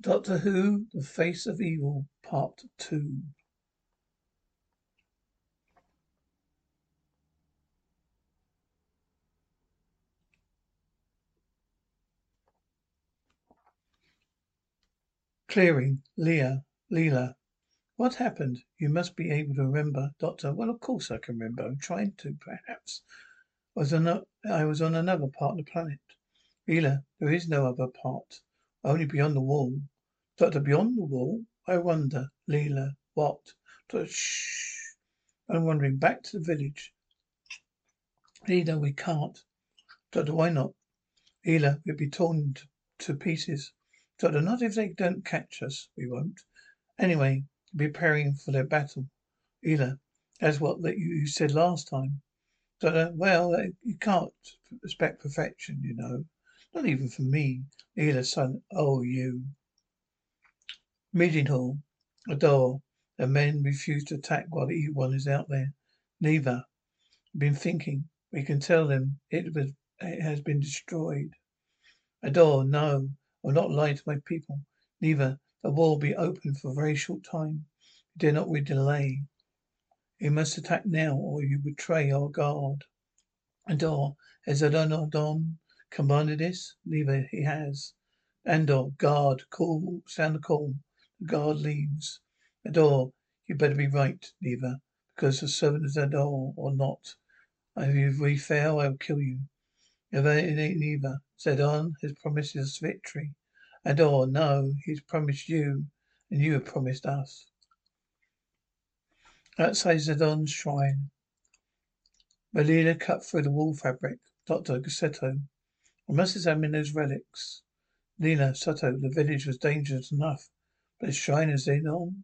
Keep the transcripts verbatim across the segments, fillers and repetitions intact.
Doctor Who, The Face of Evil, Part two. Clearing. Leah. Leela. What happened? You must be able to remember. Doctor. Well, of course I can remember. I'm trying to, perhaps. I was on, a, I was on another part of the planet. Leela. There is no other part. Only beyond the wall. Doctor, beyond the wall? I wonder. Leela, what? Doctor, shh. I'm wandering back to the village. Leela, we can't. Doctor, why not? Leela, we'd be torn to, to pieces. Doctor, not if they don't catch us. We won't. Anyway, preparing for their battle. Leela, that's what that you, you said last time. Doctor, well, you can't expect perfection, you know. Not even for me. Leela, son. Oh, you. Meeting hall. A door. The men refuse to attack while the evil one is out there. Neither. Been thinking. We can tell them it was. It has been destroyed. A door. No. I'll not lie to my people. Neither. The wall will be open for a very short time. Dare not we delay. You must attack now, or you betray our guard. A door. As a don. Commanded this? Neither he has. Andor, guard, call, sound the call. The guard leaves. Andor, you better be right, neither, because the servant is Andor or not. If you fail, I will kill you. Never, neither. Zedon has promised us victory. Andor, no, he's promised you, and you have promised us. Outside Zedon's shrine, Malila cut through the wall fabric. Doctor Gossetto. I must examine those relics. Leela, Soto, the village was dangerous enough, but the shrine is Xenon.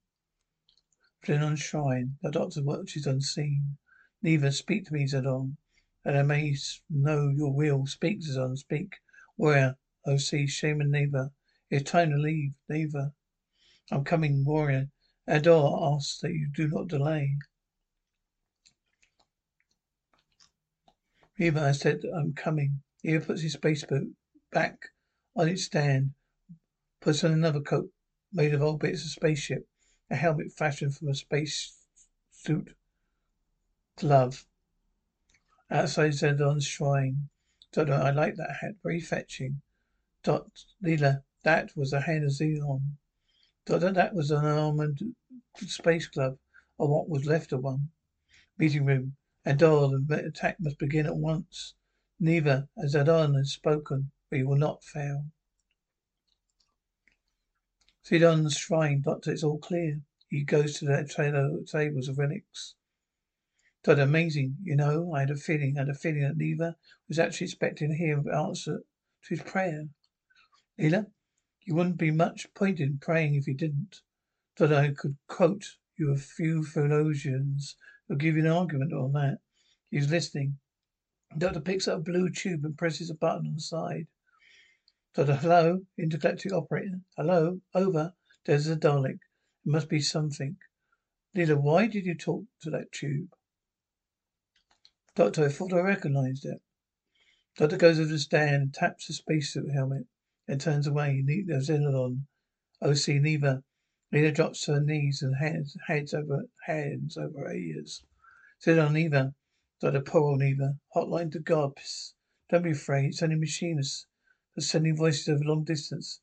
Xenon's shrine, the doctor watches unseen. Neither speak to me, Xenon, and I may know your will. Speak, Xenon, speak. Warrior, O see, Shaman, Neva. It's time to leave, Neva. I'm coming, warrior. Andor asks that you do not delay. Neva, I said, I'm coming. Eva puts his space boot back on its stand, puts on another coat made of old bits of spaceship, a helmet fashioned from a space suit glove. Outside Zedon's shrine. Doctor, I like that hat, very fetching. Dot, Leela, that was the hand of Xenon. Doctor, that was an armored space glove, or what was left of one. Meeting room. And all the attack must begin at once. Neither, as Zedon has spoken, we will not fail. Zedon's shrine, Doctor, it's all clear. He goes to the table, tables of relics. Doctor, amazing, you know, I had a feeling, I had a feeling that Neither was actually expecting to hear an answer to his prayer. Leela, you wouldn't be much point in praying if you didn't. Doctor, I could quote you a few theologians who'll give you an argument on that. He was listening. Doctor picks up a blue tube and presses a button on the side. Doctor, hello, intergalactic operator. Hello, over. There's a Dalek. It must be something. Leela, why did you talk to that tube? Doctor, I thought I recognised it. Doctor goes over the stand, taps the spacesuit helmet, and turns away. There's Xenon. O C Neva. Leela drops to her knees and hands, heads over, hands over her ears. Xenon Neva. Doctor, poor old Neva. Hotline to God. Don't be afraid. It's only machinists. They're sending voices over long distance.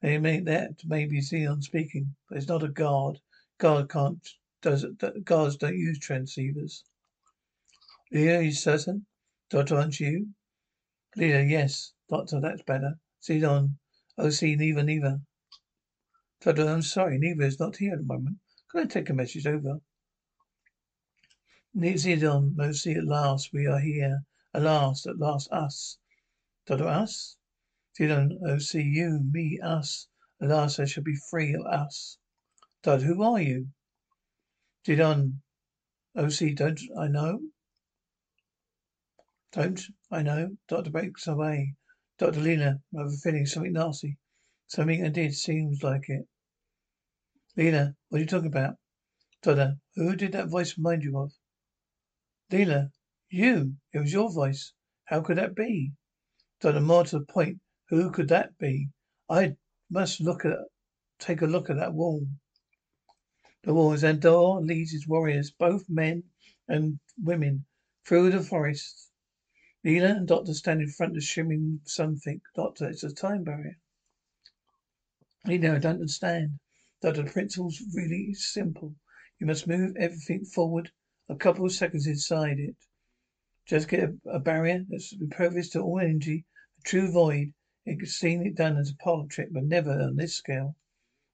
They make that maybe Xenon speaking, but it's not a guard. Guard can't, does, guards don't use transceivers. Leela, are you certain? Doctor, aren't you? Leela, yes. Doctor, that's better. Xenon. O C Neva Neva. Doctor, I'm sorry, Neva is not here at the moment. Can I take a message over? Xenon, O C, at last we are here. At last, at last, us. Doctor, us? Xenon, O C, you, me, us. At last I shall be free of us. Doctor, who are you? Xenon, O C, don't I know? Don't I know? Doctor breaks away. Doctor Leela, I have a feeling something nasty. Something I did seems like it. Leela, what are you talking about? Doctor, who did that voice remind you of? Leela, you. It was your voice. How could that be? Doctor, more to the point, who could that be? I must look at, take a look at that wall. The wall is Andor leads his warriors, both men and women, through the forest. Leela and Doctor stand in front of shimmering something. Doctor, it's a time barrier. Leela, I don't understand. Doctor, the principle's really simple. You must move everything forward a couple of seconds inside it. Just get a, a barrier that's impervious to all energy, a true void. It's seen it done as a parlor trick, but never on this scale.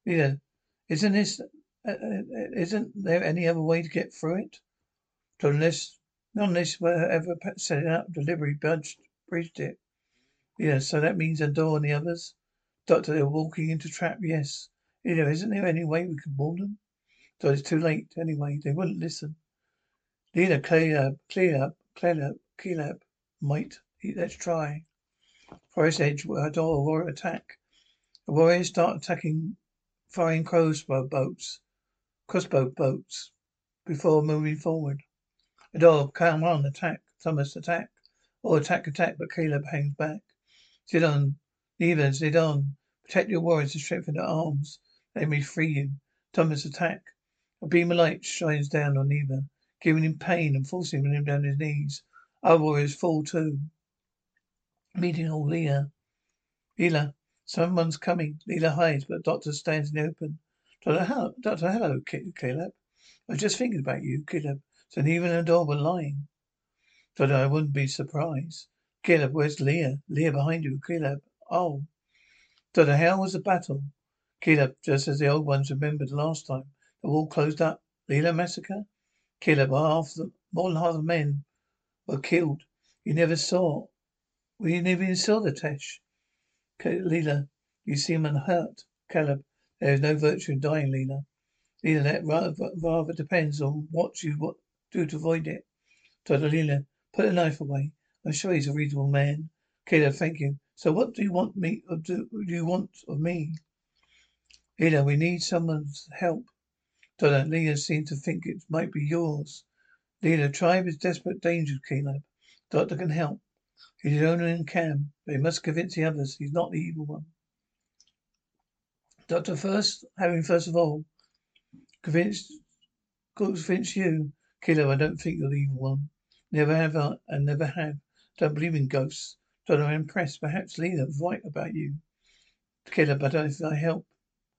Leela, isn't this, uh, isn't there any other way to get through it? Doctor, unless... None of this were ever set up. Delivery budged, bridged it. Yeah, so that means Andor and the others. Doctor, they're walking into trap, yes. You know, isn't there any way we can warn them? Doctor, it's too late anyway. They wouldn't listen. Leela, clear up, clear up, clear up, clear up. Might, let's try. Forest edge, Andor, warrior attack. The warriors start attacking, firing crossbow boats, crossbow boats, before moving forward. Adol, come on, attack. Thomas, attack. Or attack, attack, but Caleb hangs back. Xenon, Neva, Xenon, protect your warriors and strengthen their arms. They may free you. Thomas, attack. A beam of light shines down on Neva, giving him pain and forcing him down his knees. Our warriors fall too. Meeting all Leela. Leela, someone's coming. Leela hides, but Doctor stands in the open. Doctor, hello, Doctor, hello, Caleb. I was just thinking about you, Caleb. So even Andor were lying. Doctor, I wouldn't be surprised. Caleb, where's Leela? Leela behind you, Caleb. Oh. Doctor, how was the battle? Caleb, just as the old ones remembered last time. The wall closed up. Leela massacre? Caleb, half the, more than half the men were killed. You never saw. Well, you never even saw the Tesh. Leela, you seem unhurt. Caleb, there is no virtue in dying, Leela. Leela, that rather, rather depends on what you what. Do to avoid it. Doctor, Leela, put the knife away. I'm sure he's a reasonable man. Caleb, thank you. So what do you want me or do you want of me? Leela, we need someone's help. Doctor, Leela seems to think it might be yours. Leela, tribe is desperate danger, Caleb. Doctor can help. He's the owner and can, but he must convince the others he's not the evil one. Doctor, first, having first of all, convinced, convince you. Caleb, I don't think you're the evil one. Never have I, and never have. Don't believe in ghosts. Don't I'm impressed. Perhaps Leela's right about you. Caleb, but if I help,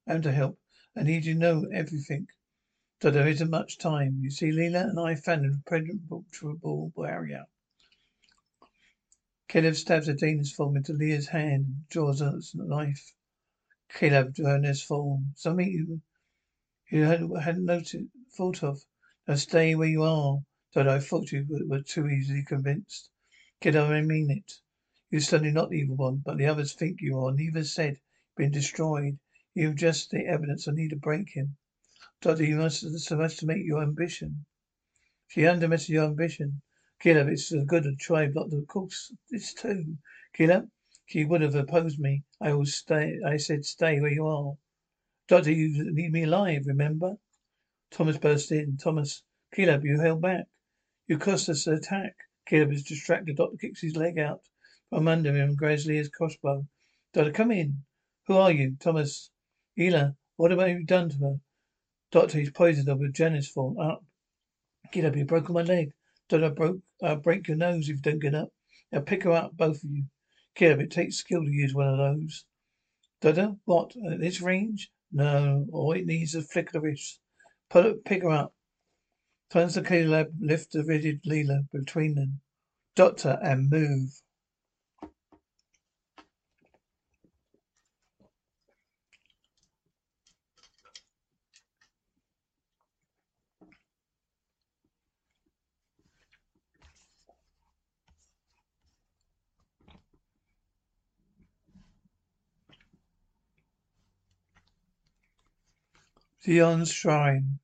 and to help, I need you to know everything. So there isn't much time. You see, Leela and I found an impenetrable barrier. Caleb stabs a Danish form into Leela's hand and draws out a knife. Caleb, Danish form. Something you, you hadn't noticed, thought of. Now stay where you are. That I thought you were too easily convinced. Kiddo, I mean it. You're certainly not the evil one, but the others think you are. Neither said been destroyed. You've just the evidence I need to break him. Doctor, you must underestimate your ambition. She underestimated your ambition. Killer, it's the good of tribe, doctor. Of course, it's too. Killer, she would have opposed me. I will stay. I said, stay where you are. Doctor, you need me alive, remember? Thomas burst in. Thomas, Caleb, you held back. You cost us an attack. Caleb is distracted. Doctor kicks his leg out from under him and grazes his crossbow. Doctor, come in. Who are you? Thomas. Ela, what have you done to her? Doctor, he's poisoned her with Janice form. Up. Caleb, you broke my leg. Doctor, I broke, I'll break your nose if you don't get up. Now pick her up, both of you. Caleb, it takes skill to use one of those. Doctor, what? At this range? No. All it needs is a flick of the wrist. Pull up, pick her up. Turns to Caleb, lift the rigid Leela between them. Doctor, and move. Dion's shrine.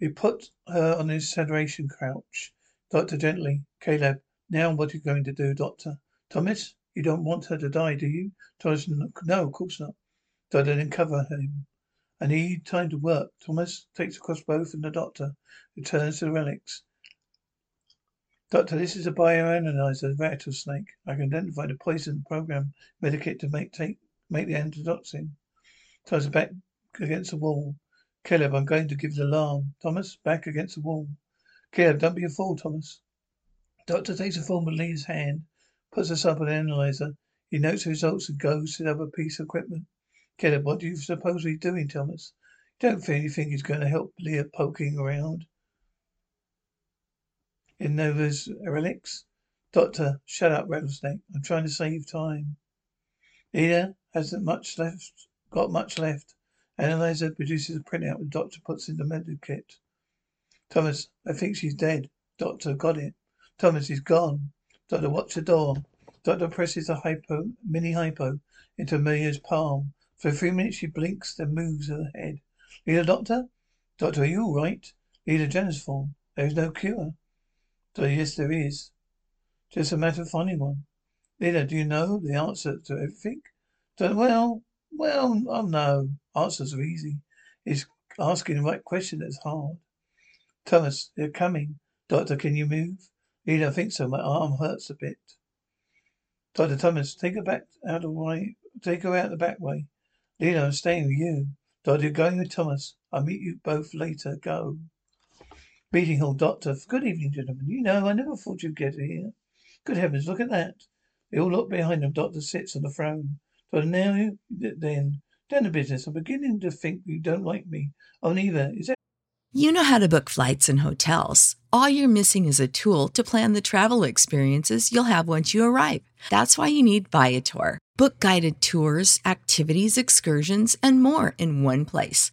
He put her on his adoration couch. Doctor gently. Caleb, now what are you going to do, Doctor? Thomas, you don't want her to die, do you? Thomas, no, of course not. Doctor, then cover him. I need time to work. Thomas takes a crossbow from the doctor, who turns to the relics. Doctor, this is a bioanalyzer rattlesnake. I can identify the poison program medicate to make take make the endotoxin. Thomas back against the wall. Caleb, I'm going to give the alarm. Thomas, back against the wall. Caleb, don't be a fool, Thomas. Doctor takes a form of Lee's hand, puts us up an analyzer. He notes the results and goes to the other piece of equipment. Caleb, what do you suppose he's doing, Thomas? You don't feel anything is going to help Leah poking around in Nova's relics? Doctor, shut up, rattlesnake. I'm trying to save time. Leah hasn't much left, got much left. Analyzer produces a printout and doctor puts in the medical kit. Thomas, I think she's dead. Doctor, got it. Thomas is gone. Doctor, watch the door. Doctor presses the hypo, mini hypo into Amelia's palm. For a few minutes she blinks, then moves her head. Leela, doctor? Doctor, are you all right? Leela, Janice form. There is no cure. Doctor, yes, there is. Just a matter of finding one. Leela, do you know the answer to everything? Doctor, well, well, oh no. Answers are easy. It's asking the right question that's hard. Thomas, they're coming. Doctor, can you move? Leela, I think so. My arm hurts a bit. Doctor Thomas, take her back out of way. Take her out the back way. Leela, I'm staying with you. Doctor, you're going with Thomas. I'll meet you both later. Go. Meeting hall, Doctor. Good evening, gentlemen. You know, I never thought you'd get here. Good heavens, look at that. They all look behind them. Doctor sits on the throne. Doctor, now you then. Down to business. I'm beginning to think you don't like me. Oh, neither. Is that- You know how to book flights and hotels. All you're missing is a tool to plan the travel experiences you'll have once you arrive. That's why you need Viator. Book guided tours, activities, excursions, and more in one place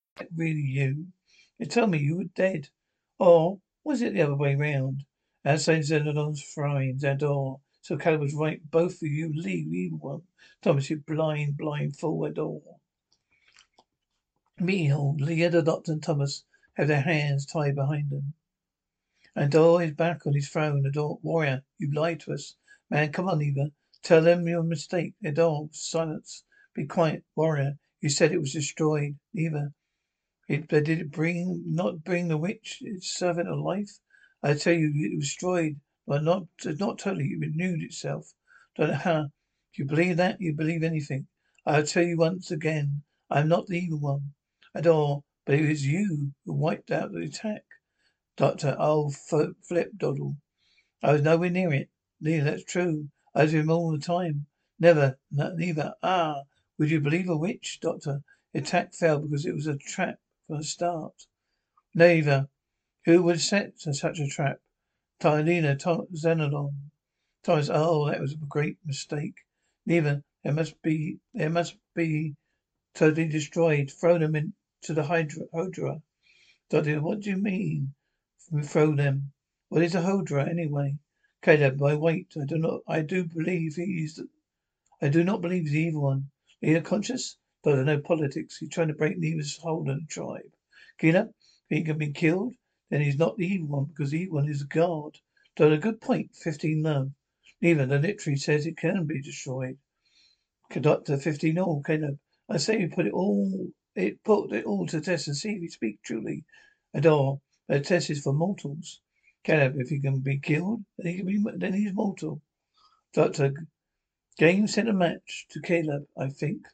Really, you. They told me you were dead. Or was it the other way round? Outside Xenon's shrines and all. So Caleb was right. Both of you leave. You one. Thomas, you blind, blind fool at all. Meanwhile, the other doctor and Thomas have their hands tied behind them. And all is back on his throne. Adore, warrior, you lied to us. Man, come on, Eva. Tell them your mistake. Adore, silence. Be quiet, warrior. You said it was destroyed. Eva. It, but did it bring not bring the witch, its servant, of life? I tell you, it was destroyed, but not not totally. It renewed itself. Don't huh? Do you believe that? You believe anything? I'll tell you once again, I'm not the evil one at all. But it was you who wiped out the attack, Doctor. I'll f- flip Doddle. I was nowhere near it. Neither that's true. I was with him all the time. Never, not, neither. Ah, would you believe a witch, Doctor? The attack fell because it was a trap. A start. Neither. Who would set such a trap? Tylena, Tom, Xenon. Thomas, oh, that was a great mistake. Neither. There must be, there must be totally destroyed. Throw them into the Hydra. Hodra. Doddy, what do you mean? Throw them. What is a Hodra anyway? Caleb, by wait. I do not, I do believe he is, I do not believe he's the evil one. Are you conscious? But there's no politics. He's trying to break Neva's hold on the tribe. Gina, if he can be killed, then he's not the evil one, because the evil one is God. So a good point. Fifteen no. Neva, the literary says it can be destroyed. Conductor fifteen all, Caleb. I say we put it all it put it all to test and see if we speak truly. Adore, the test is for mortals. Caleb, if he can be killed, then he can be then he's mortal. Doctor, game set a match to Caleb, I think.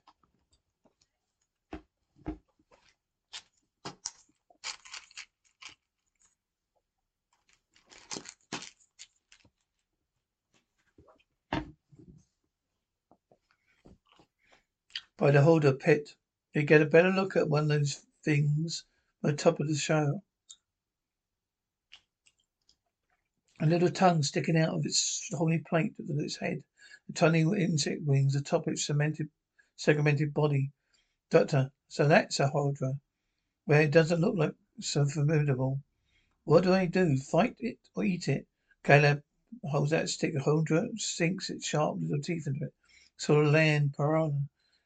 By the Holder Pit, you get a better look at one of those things on the top of the show. A little tongue sticking out of its holy plate with its head, the tiny insect wings atop its cemented, segmented body. Doctor, so that's a Hodra. Well, it doesn't look like so formidable. What do I do? Fight it or eat it? Caleb holds that stick. Hodra sinks its sharp little teeth into it. Sort of land piranha.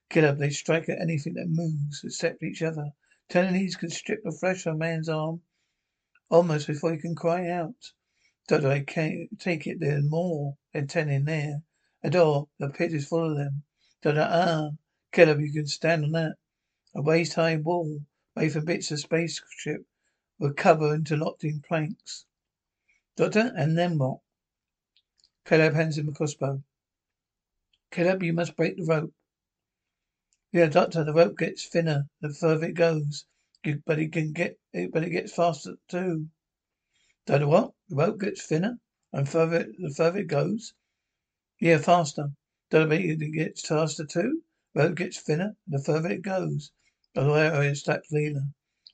Caleb, they strike at anything that moves except each other. Ten knees can strip the flesh from a man's arm almost before he can cry out. Doctor, I can't take it. There's more than ten in there. Adore, the pit is full of them. Doctor, ah, Caleb, you can stand on that. A waist-high wall, made from bits of spaceship, with cover interlocking planks. Doctor, and then what? Caleb hands him a crossbow. Caleb, you must break the rope. Yeah, Doctor, the rope gets thinner the further it goes, but it can get it, but it gets faster too. Doctor, what? The rope gets thinner and further it, the further it goes. Yeah, faster. Doctor, but it gets faster too. The rope gets thinner and the further it goes. The lawyer slapped Leela.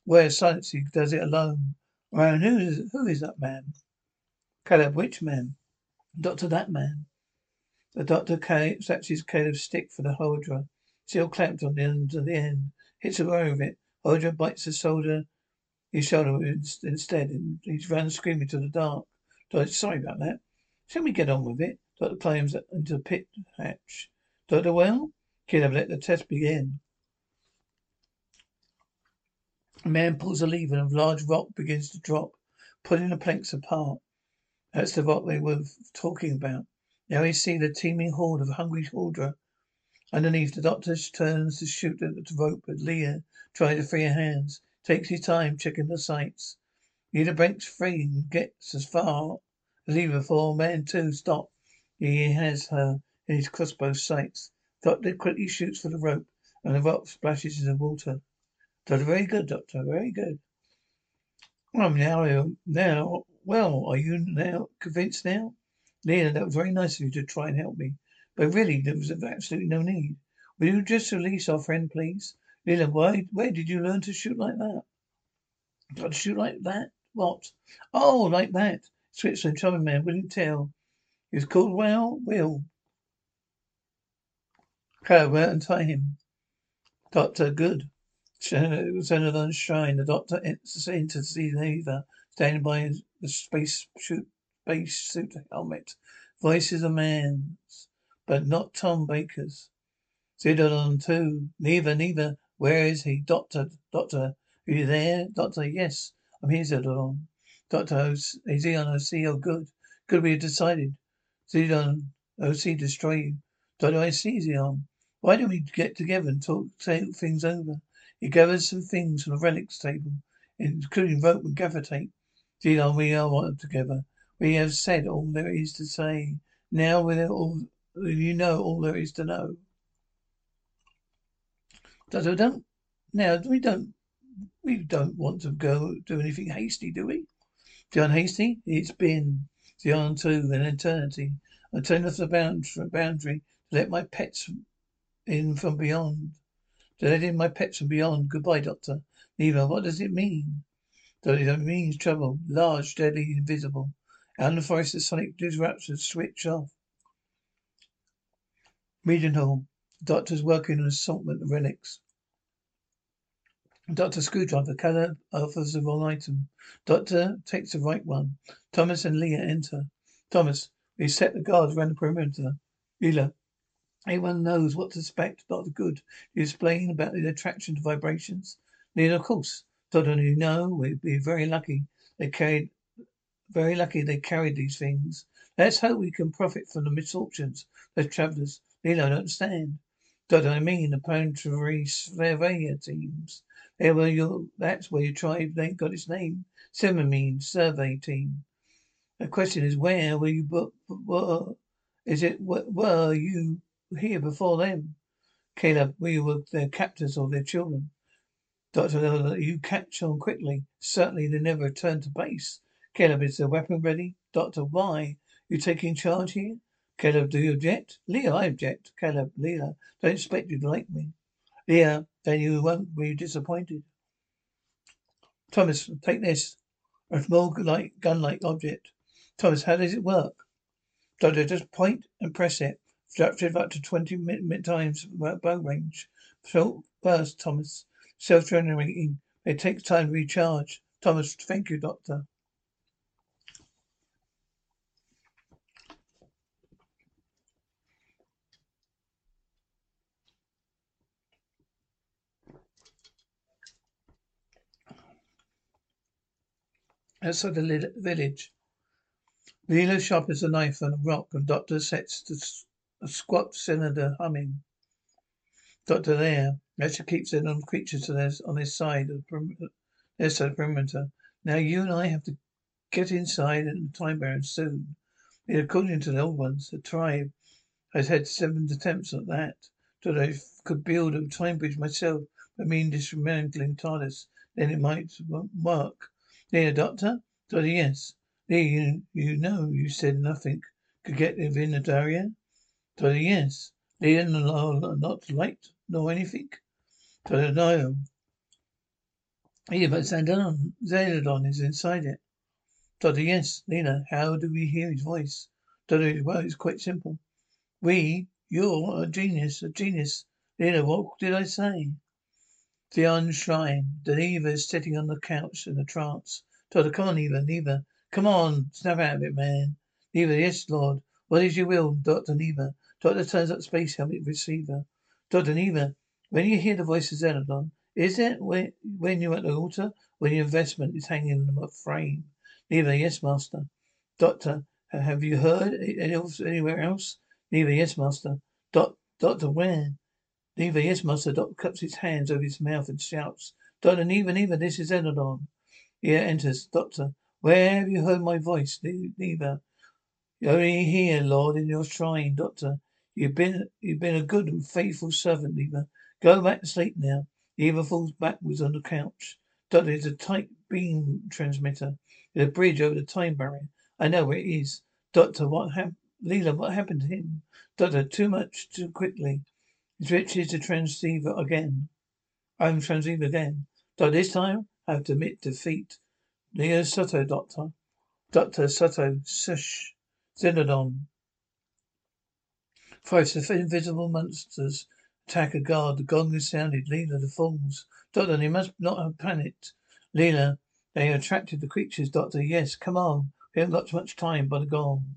Where silence, he does it alone. Well, who is who is that man? Caleb, which man? Doctor, that man. The Doctor Caleb snatches Caleb's stick for the Hodra. Still clamped on the end to the end, hits a row of it. Hodra bites the shoulder, his shoulder instead, and he runs screaming to the dark. Doctor, sorry about that. Shall we get on with it? Doctor climbs into the pit hatch. Doctor, well, Caleb, let the test begin. A man pulls a lever and a large rock begins to drop, pulling the planks apart. That's the rock they were talking about. Now we see the teeming horde of hungry Hodra. Underneath, the Doctor turns to shoot at the rope, but Leela tries to free her hands, takes his time checking the sights. Leela breaks free and gets as far lever for man to stop. He has her in his crossbow sights. Doctor quickly shoots for the rope, and the rope splashes in the water. Doctor, very good, Doctor, very good. I'm now, now, well, are you now convinced now? Lena, that was very nice of you to try and help me, but really, there was absolutely no need. Will you just release our friend, please? Lena, why, where did you learn to shoot like that? Got to shoot like that? What? Oh, like that. Switzerland charming man, wouldn't tell. He was called, well, Will. Carol, won't untie him. Doctor, good. Xoanon shrine. The doctor enters to see Eva, standing by the space suit, space suit helmet. Voice is a man's, but not Tom Baker's. Xoanon too. Neither, neither. Where is he? Doctor, doctor. Are you there? Doctor, yes. I'm here, Xoanon. Doctor, is he on O C? Oh, good. Good, we have decided. Xoanon, O C destroy you. Doctor, I see Xoanon. Why don't we get together and talk things over? He gathers some things from the relics table, including rope and gaffer tape. Xoanon, we are all together. We have said all there is to say. Now we all, you know all there is to know. Doctor, don't. Now we don't. We don't want to go do anything hasty, do we? Xoanon, hasty? It's been Xoanon too an eternity. I turn off the boundary, boundary to let my pets in from beyond. To let in my pets from beyond. Goodbye, Doctor. Neva, what does it mean? Doctor, it means trouble. Large, deadly, invisible. Out in the forest, the sonic disruptors switch off. Meeting hall. Doctor's working on assortment of relics. Doctor Screwdriver, Colour offers the wrong item. Doctor takes the right one. Thomas and Leah enter. Thomas, we set the guards around the perimeter. Leela. Anyone knows what to expect, Doctor Good. You explain about the attraction to vibrations. Then, of course, Doctor, you know we'd be very lucky. They carried, very lucky they carried these things. Let's hope we can profit from the misfortunes. Those travellers, Lilo, I don't understand. Doctor, I mean the planetary surveyor teams. They were your. That's where your tribe. They got its name. Simmer means survey team. The question is, where were you? But were is it? Were you? Here before them. Caleb, we were their captors or their children. Doctor, you catch on quickly. Certainly they never return to base. Caleb, is the weapon ready? Doctor, why? You taking charge here? Caleb, do you object? Leah, I object. Caleb, Leah, don't expect you to like me. Leah, then you won't be disappointed. Thomas, take this. A small like, gun-like object. Thomas, how does it work? Doctor, just point and press it. Structured up to twenty minute times bow range. So first, Thomas. Self-generating. It takes time to recharge. Thomas, thank you, Doctor. Outside the village, Leela sharpens a knife on a rock, and Doctor sets the a squat cylinder humming. Doctor there. Lester keeps in on creatures to their, on his side of the perimeter. Their side of the perimeter. Now you and I have to get inside and the time barrier soon. And according to the old ones, the tribe has had seven attempts at that. That I could build a time bridge myself, but mean dismantling TARDIS, then it might work. Leah, Doctor? Doctor, yes. Leah, you, you know you said nothing could get within the barrier. Doctor, yes. Leah, not light nor anything. Doctor, no. Yeah, but Xandon, Xandon is inside it. Doctor, yes. Leela, how do we hear his voice? Doctor, well, it's quite simple. We, you're a genius, a genius. Leela, what did I say? The unshrine. The Eva is sitting on the couch in a trance. Doctor, come on, Eva, Eva. Come on, snap out of it, man. Eva, yes, Lord. What is your will, Doctor Neva? Doctor turns up space helmet receiver. Doctor Neva, when you hear the voice of Xandon, is it when you're at the altar, when your investment is hanging in the frame? Neva, yes, Master. Doctor, have you heard anywhere else? Neva, yes, Master. Doc, Doctor, where? Neva, yes, Master. Doctor cups his hands over his mouth and shouts. Doctor Neva, Neva, this is Xandon. Here enters. Doctor, where have you heard my voice, Neva? You're only here, Lord, in your shrine, Doctor. You've been you've been a good and faithful servant, Eva. Go back to sleep now. Eva falls backwards on the couch. Doctor, it's a tight beam transmitter. There's a bridge over the time barrier. I know where it is. Doctor, what happened? Leela, what happened to him? Doctor, too much, too quickly. It reaches the transceiver again. I'm transceiver again. Doctor, this time I have to admit defeat. Leela Soto, Doctor. Doctor Soto, Sush. Xenodon. Five invisible monsters attack a guard. The gong is sounded. Leela, the falls. Doctor, they must not have panicked. Leela, they attracted the creatures. Doctor, yes, come on. We haven't got much time by the gong.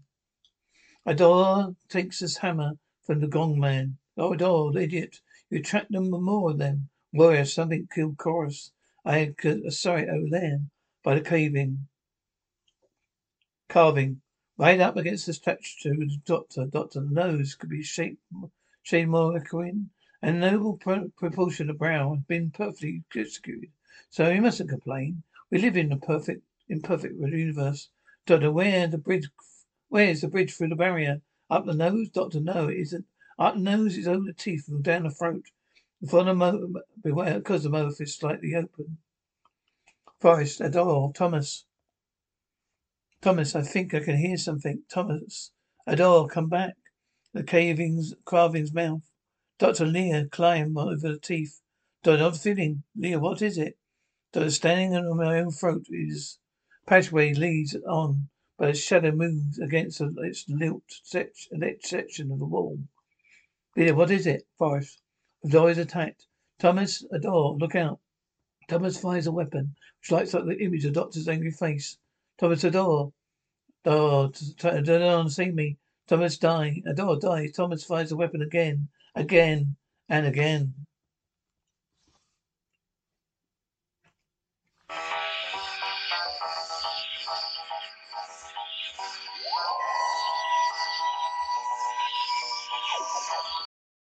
Adora takes his hammer from the gong man. Oh, Adora, the idiot. You attract them more of them. Warrior, something killed Chorus. I saw it over there by the caving. Carving. Right up against the statue of the doctor. Doctor, the nose could be shaped, shade more echoing, and the noble pro- proportion of brow has been perfectly executed. So he mustn't complain. We live in a perfect, imperfect universe. Doctor, where the bridge? Where is the bridge through the barrier? Up the nose, Doctor? No, it isn't. Up the nose is over the teeth and down the throat. Before the mouth, beware, because the mouth is slightly open. Forrest, Adore, Thomas. Thomas, I think I can hear something. Thomas, Adore, come back. The caving's, carving's mouth. Doctor, Leah, climb over the teeth. Doctor, I'm feeling. Leah, what is it? Doctor, standing on my own throat is. Pathway leads on, but a shadow moves against its lilt section of the wall. Leah, what is it? Forrest, Adore is attacked. Thomas, Adore, look out. Thomas fires a weapon, which lights up the image of Doctor's angry face. Thomas, Adore. Adore, don't see me. Thomas, die. Adore, die. Thomas fires the weapon again, again, and again.